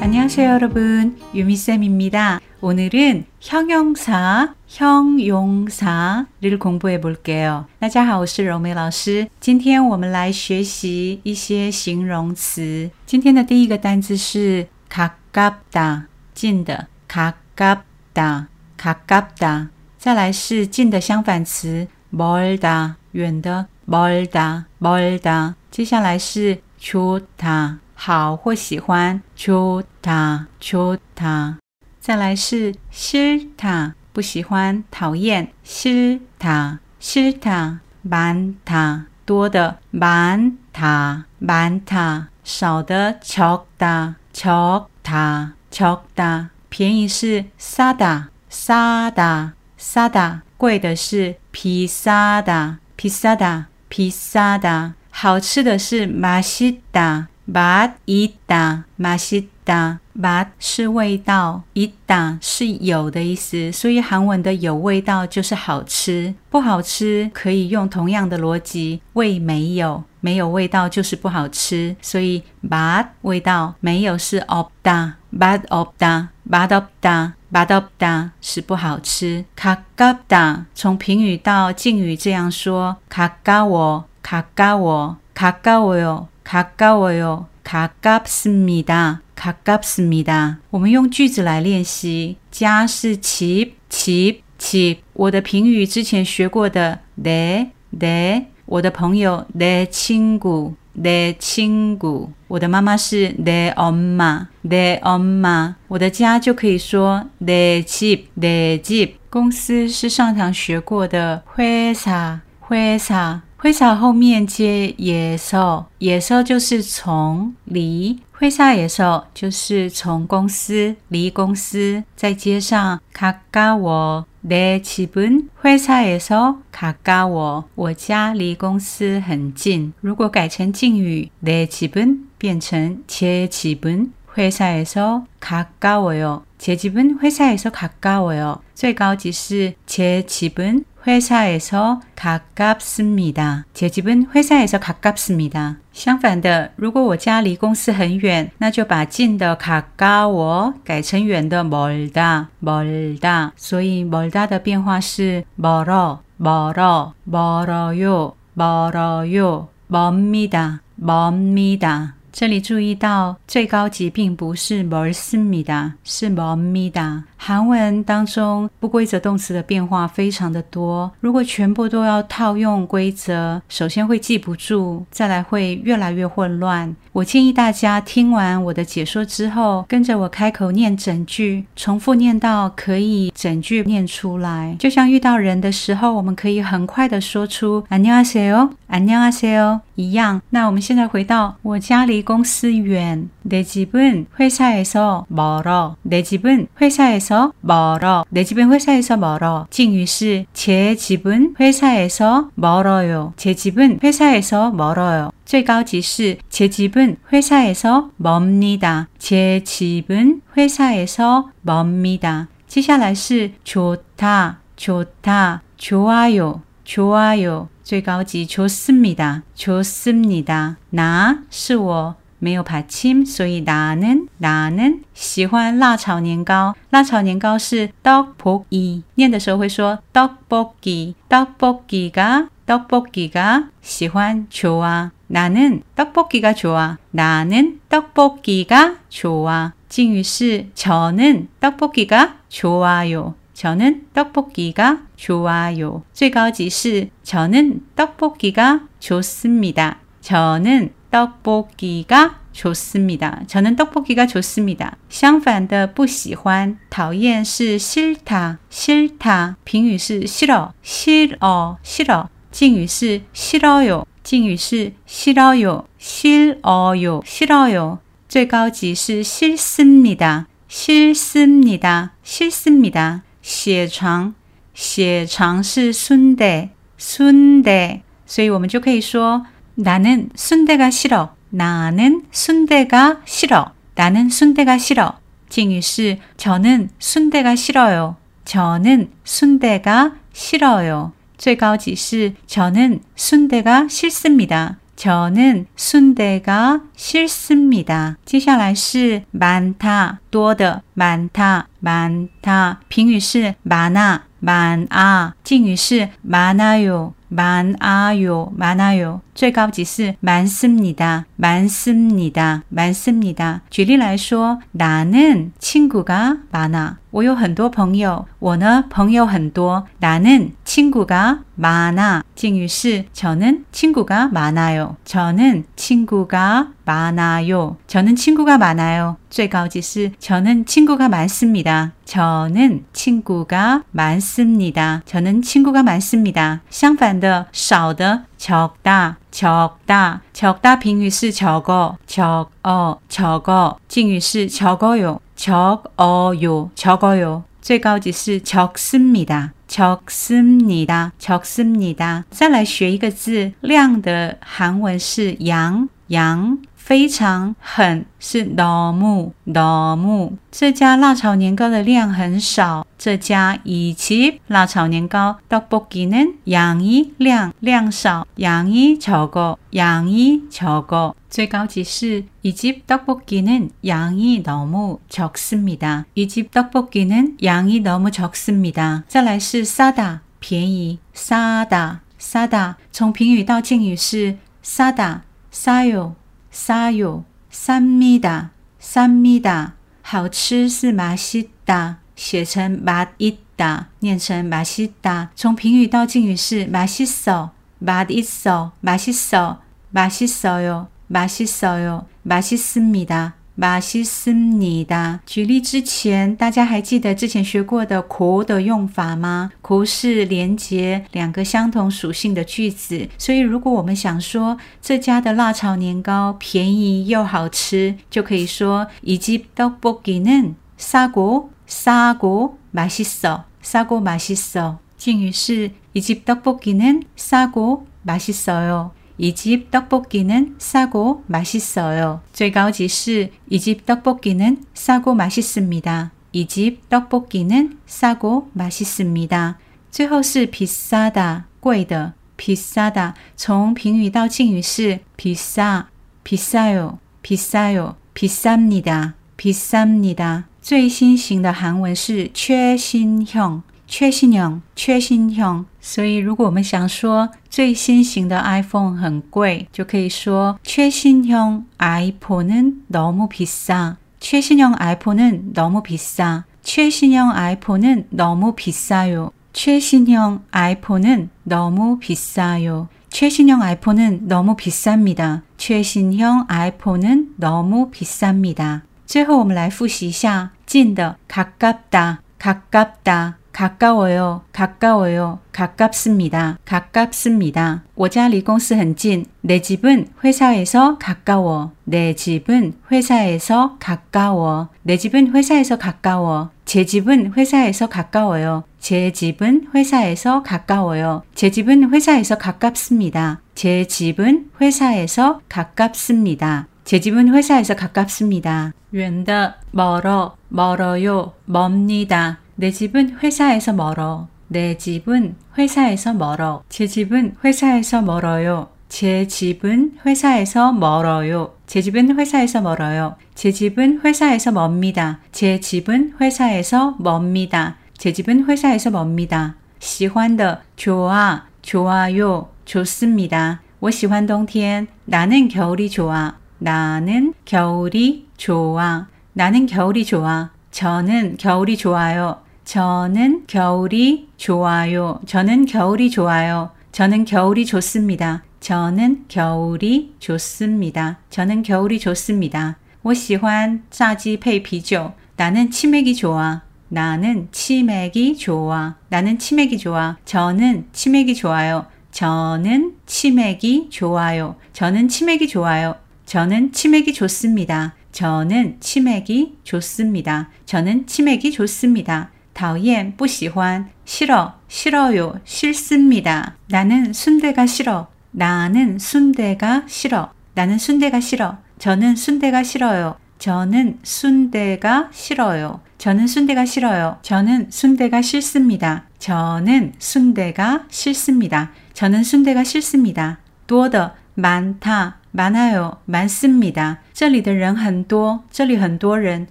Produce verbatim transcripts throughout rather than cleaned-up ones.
안녕하세요 여러분, 유미쌤입니다. 오늘은 형용사, 형용사를 공부해 볼게요. 大家好，我是柔美老师。今天我们来学习一些形容词。 今天的第一个单词是 가깝다, 近的, 가깝다, 가깝다. 再来是近的相反词 멀다, 远的, 멀다, 멀다. 接下来是 좋다, 好或喜欢 좋다, 좋다. 再来是 싫다, 不喜欢 讨厌 싫다, 싫다. 많다, 多的 많다, 많다. 少的 적다, 적다, 적다. 便宜是 싸다, 싸다, 싸다. 贵的是 비싸다, 비싸다, 비싸다. 好吃的是 맛있다, 맛있다, 맛있다. 맛是味道，있다是有的意思，所以韩文的有味道就是好吃。不好吃可以用同样的逻辑，味没有，没有味道就是不好吃，所以맛味道，没有是없다, 맛 없다, 맛 없다。 맛없다 是不好吃。 가깝다 从平语到敬语这样说 가까워, 가까워, 가까워요, 가까워요, 가깝습니다, 가깝습니다. 我们用句子来练习。 家是 집, 집, 집. 我的平语之前学过的 내, 내. 我的朋友 내 친구, 내 친구. 我的妈妈是 내 엄마, 내 엄마. 我的家就可以说 내 집, 내 집. 公司是上堂学过的 회사, 회사. 会社后面接野兽， 野兽就是从离， 회사에서就是从公司， 离公司。 在街上 가까워, 내 집은 회사에서 가까워, 我家离公司很近。 如果改成敬语 내 집은 变成 제 집은 회사에서 가까워요, 제 집은 회사에서 가까워요. 最高级是 제 집은 회사에서 가깝습니다. 제 집은 회사에서 가깝습니다. 相反的，如果我家离公司很远，那就把近的 가까워 改成远的 멀다, 멀다. 所以 멀다的变化是 멀어, 멀어, 멀어요, 멀어요, 멉니다, 멉니다. 这里注意到最高级并不是 멀습니다, 是 멉니다。 韩文当中不规则动词的变化非常的多，如果全部都要套用规则，首先会记不住，再来会越来越混乱。 我建议大家听完我的解说之后，跟着我开口念整句，重复念到可以整句念出来。 就像遇到人的时候，我们可以很快的说出 안녕하세요, 안녕하세요 一样。那我们现在回到我家离公司远， 내 집은 회사에서 멀어, 내 집은 회사에서 멀어, 내 집은 회사에서 멀어. 敬语是 제 집은 회사에서 멀어요, 제 집은 회사에서 멀어요. 最高级是 제 집은 회사에서 멉니다, 제 집은 회사에서 멉니다. 接下来是 좋다, 좋다, 좋아요, 좋아요. 最高级 좋습니다, 좋습니다. 나 是我。 没有받침, 所以 나는, 나는 喜欢辣炒年糕，辣炒年糕是 떡볶이, 念的时候会说 떡볶이, 떡볶이가, 떡볶이가 喜欢 좋아, 나는 떡볶이가 좋아, 나는 떡볶이가 좋아. 敬语是 저는 떡볶이가 좋아요, 저는 떡볶이가 좋아요. 最高级是 저는 떡볶이가 좋습니다, 저는 떡볶이가 좋습니다, 저는 떡볶이가 좋습니다. 相反的不喜欢 讨厌是 싫다, 싫다. 评语是 싫어, 싫어, 싫어. 敬语是 싫어요, 敬语是 싫어요, 싫어요, 싫어요. 最高级是 싫습니다, 싫습니다, 싫습니다. 血肠, 血肠是 순대, 순대. 所以我们就可以说 나는 순대가 싫어, 나는 순대가 싫어, 나는 순대가 싫어. 敬语是 저는 순대가 싫어요, 저는 순대가 싫어요. 最高级是 저는 순대가 싫습니다, 저는 순대가 싫습니다. 接下来是 많다, 多的 많다, 많다. 评语是 많아, 많아. 敬语是 많아요, 많아요, 많아요. 最高级是 많습니다, 많습니다, 많습니다. 举例来说 나는 친구가 많아. 我有很多朋友 我呢朋友很多 나는 친구가 많아. 敬语是 저는 친구가 많아요. 저는 친구가 많아요. 저는 친구가 많아요. 最高级是 저는 친구가 많습니다. 저는 친구가 많습니다. 저는 친구가 많습니다. 相反的少的 적다, 적다, 적다 评语是 적어, 적어, 적어. 敬语是 적어요, 적어요, 적어요. 最高级是 적습니다, 적습니다, 적습니다. 再来学一个字 量的韩文是 양, 양. 非常很是 너무, 너무. 这家辣炒年糕的量很少. 这家以及 辣炒年糕 떡볶이는 양이 量, 量少 양이 적어, 양이 적어. 最高级是 이 집 떡볶이는 양이 너무 적습니다. 이 집 떡볶이는 양이 너무 적습니다. 再来是 싸다, 便宜 싸다, 싸다. 从评语到敬语是 싸다, 싸요. 싸요, 쌉니다, 쌉니다. 好吃是 맛있다, 写成 맛있다, 念成 맛있다. 从评语到敬语是 맛있어, 맛있어, 맛있어, 맛있어요, 맛있어요, 맛있습니다, 맛있습니다. 举例之前 大家还记得之前学过的 고 的用法吗？ 고 是连接两个相同属性的句子， 所以如果我们想说 这家的辣炒年糕便宜又好吃， 就可以说 이 집 떡볶이는 싸고 싸고 맛있어 싸고 맛있어. 敬语是 이 집 떡볶이는 싸고 맛있어요. 이 집 떡볶이는 싸고 맛있어요. 最高级是 이 집 떡볶이는 싸고 맛있습니다. 이 집 떡볶이는 싸고 맛있습니다. 最后是 비싸다, 贵的 비싸다. 从评语到敬语是 비싸, 비싸요, 비싸요, 비쌉니다, 비쌉니다. 最新型的韩文是 최신형, 최신형, 최신형. 所以如果我们想说最新型的 iPhone 很贵， 就可以说 최신형 아이폰은 너무 비싸. 최신형 아이폰은 너무 비싸. 최신형 아이폰은 너무 비싸요. 최신형 아이폰은 너무 비싸요. 최신형 아이폰은 너무 비쌉니다. 최신형 아이폰은 너무 비쌉니다. 最后我们来复习一下近的 가깝다, 가깝다. 가까워요, 가까워요, 가깝습니다, 가깝습니다. 我家离公司很近. 내 집은 회사에서 가까워. 내 집은 회사에서 가까워. 내 집은 회사에서 가까워. 제 집은 회사에서 가까워요. 제 집은 회사에서 가까워요. 제 집은 회사에서 가깝습니다. 제 집은 회사에서 가깝습니다. 제 집은 회사에서 가깝습니다. 远的 멀어, 멀어요, 멉니다. 내 집은 회사에서 멀어. 내 집은 회사에서 멀어. 제 집은 회사에서 멀어요. 제 집은 회사에서 멀어요. 제 집은 회사에서 멀어요. 제 집은 회사에서 멉니다. 제 집은 회사에서 멉니다. 제 집은 회사에서 멉니다. 喜欢的 좋아, 좋아요, 좋습니다. 我喜欢冬天. 나는 겨울이 좋아. 나는 겨울이 좋아. 나는 겨울이 좋아. 저는 겨울이 좋아요. 저는 겨울이 좋아요. 저는 겨울이 좋아요. 저는 겨울이 좋습니다. 저는 겨울이 좋습니다. 저는 겨울이 좋습니다. 我喜欢炸鸡配啤酒. 나는 치맥이 좋아. 나는 치맥이 좋아. 나는 치맥이 좋아. 저는 치맥이 좋아요. 저는 치맥이 좋아요. 저는 치맥이 좋아요. 저는 치맥이 좋습니다. 저는 치맥이 좋습니다. 저는 치맥이 좋습니다. 讨厌, 不喜欢, 싫어, 싫어요, 싫습니다. 나는 순대가 싫어. 나는 순대가 싫어. 나는 순대가 싫어. 저는 순대가 싫어요. 저는 순대가 싫어요. 저는 순대가 싫어요. 저는 순대가 싫습니다. 저는 순대가 싫습니다. 저는 순대가 싫습니다. 多的 많다, 많아요, 많습니다. 这里的人很多，这里很多人。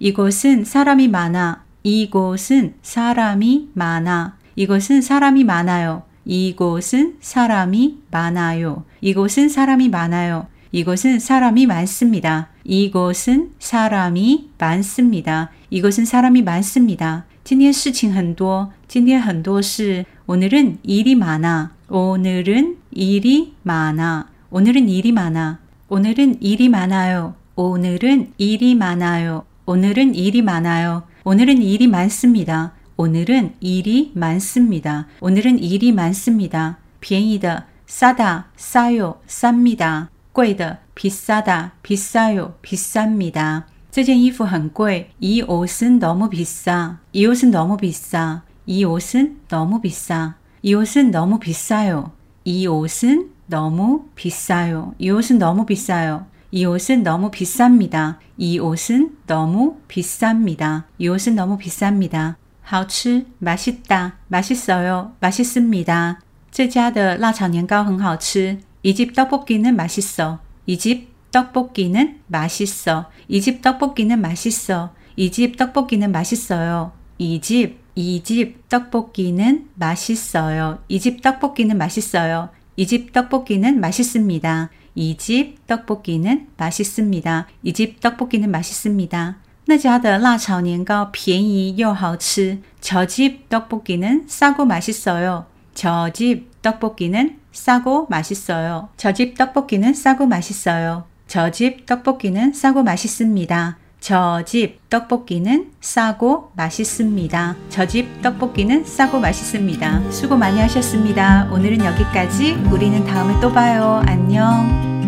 이곳은 사람이 많아, 이곳은 사람이 많아, 이곳은 사람이 많아요, 이곳은 사람이 많아요, 이곳은 사람이 많아요, 이곳은 사람이 많습니다. 이곳은 사람이 많습니다. 이곳은 사람이 많습니다. 今天事情很多，今天很多事。오늘은 일이 많아. 오늘은 일이 많아. 오늘은 일이 많아. 오늘은 일이 많아요. 오늘은 일이 많아요. 오늘은 일이 많아요. 오늘은 일이 많습니다. 오늘은 일이 많습니다. 오늘은 일이 많습니다.便宜的싸다 싸요 쌉니다.贵的비싸다 비싸요 비쌉니다. 这件衣服很贵。이 옷은 너무 비싸. 이 옷은 너무 비싸. 이 옷은 너무 비싸. 이 옷은 너무 비싸요. 이 옷은 너무 비싸요. 이 옷은 너무 비싸요. 이 옷은 너무 비쌉니다. 이 옷은 너무 비쌉니다. 이 옷은 너무 비쌉니다. 好吃, 맛있다, 맛있어요, 맛있습니다. 这家的辣炒年糕很好吃. 이 집 떡볶이는 맛있어. 이 집 떡볶이는 맛있어. 이 집 떡볶이는 맛있어. 이 집 떡볶이는 맛있어요. 이 집 이 집 떡볶이는 맛있어요. 이 집 떡볶이는 맛있어요. 이 집 떡볶이는 맛있습니다. 이 집 떡볶이는 맛있습니다. 이 집 떡볶이는 맛있습니다. 那家的辣炒年糕便宜又好吃. 저 집 떡볶이는 싸고 맛있어요. 저 집 떡볶이는 싸고 맛있어요. 저 집 떡볶이는 싸고 맛있어요. 저 집 떡볶이는 싸고 맛있습니다. 저 집 떡볶이는 싸고 맛있습니다. 저 집 떡볶이는 싸고 맛있습니다. 수고 많이 하셨습니다. 오늘은 여기까지. 우리는 다음에 또 봐요. 안녕.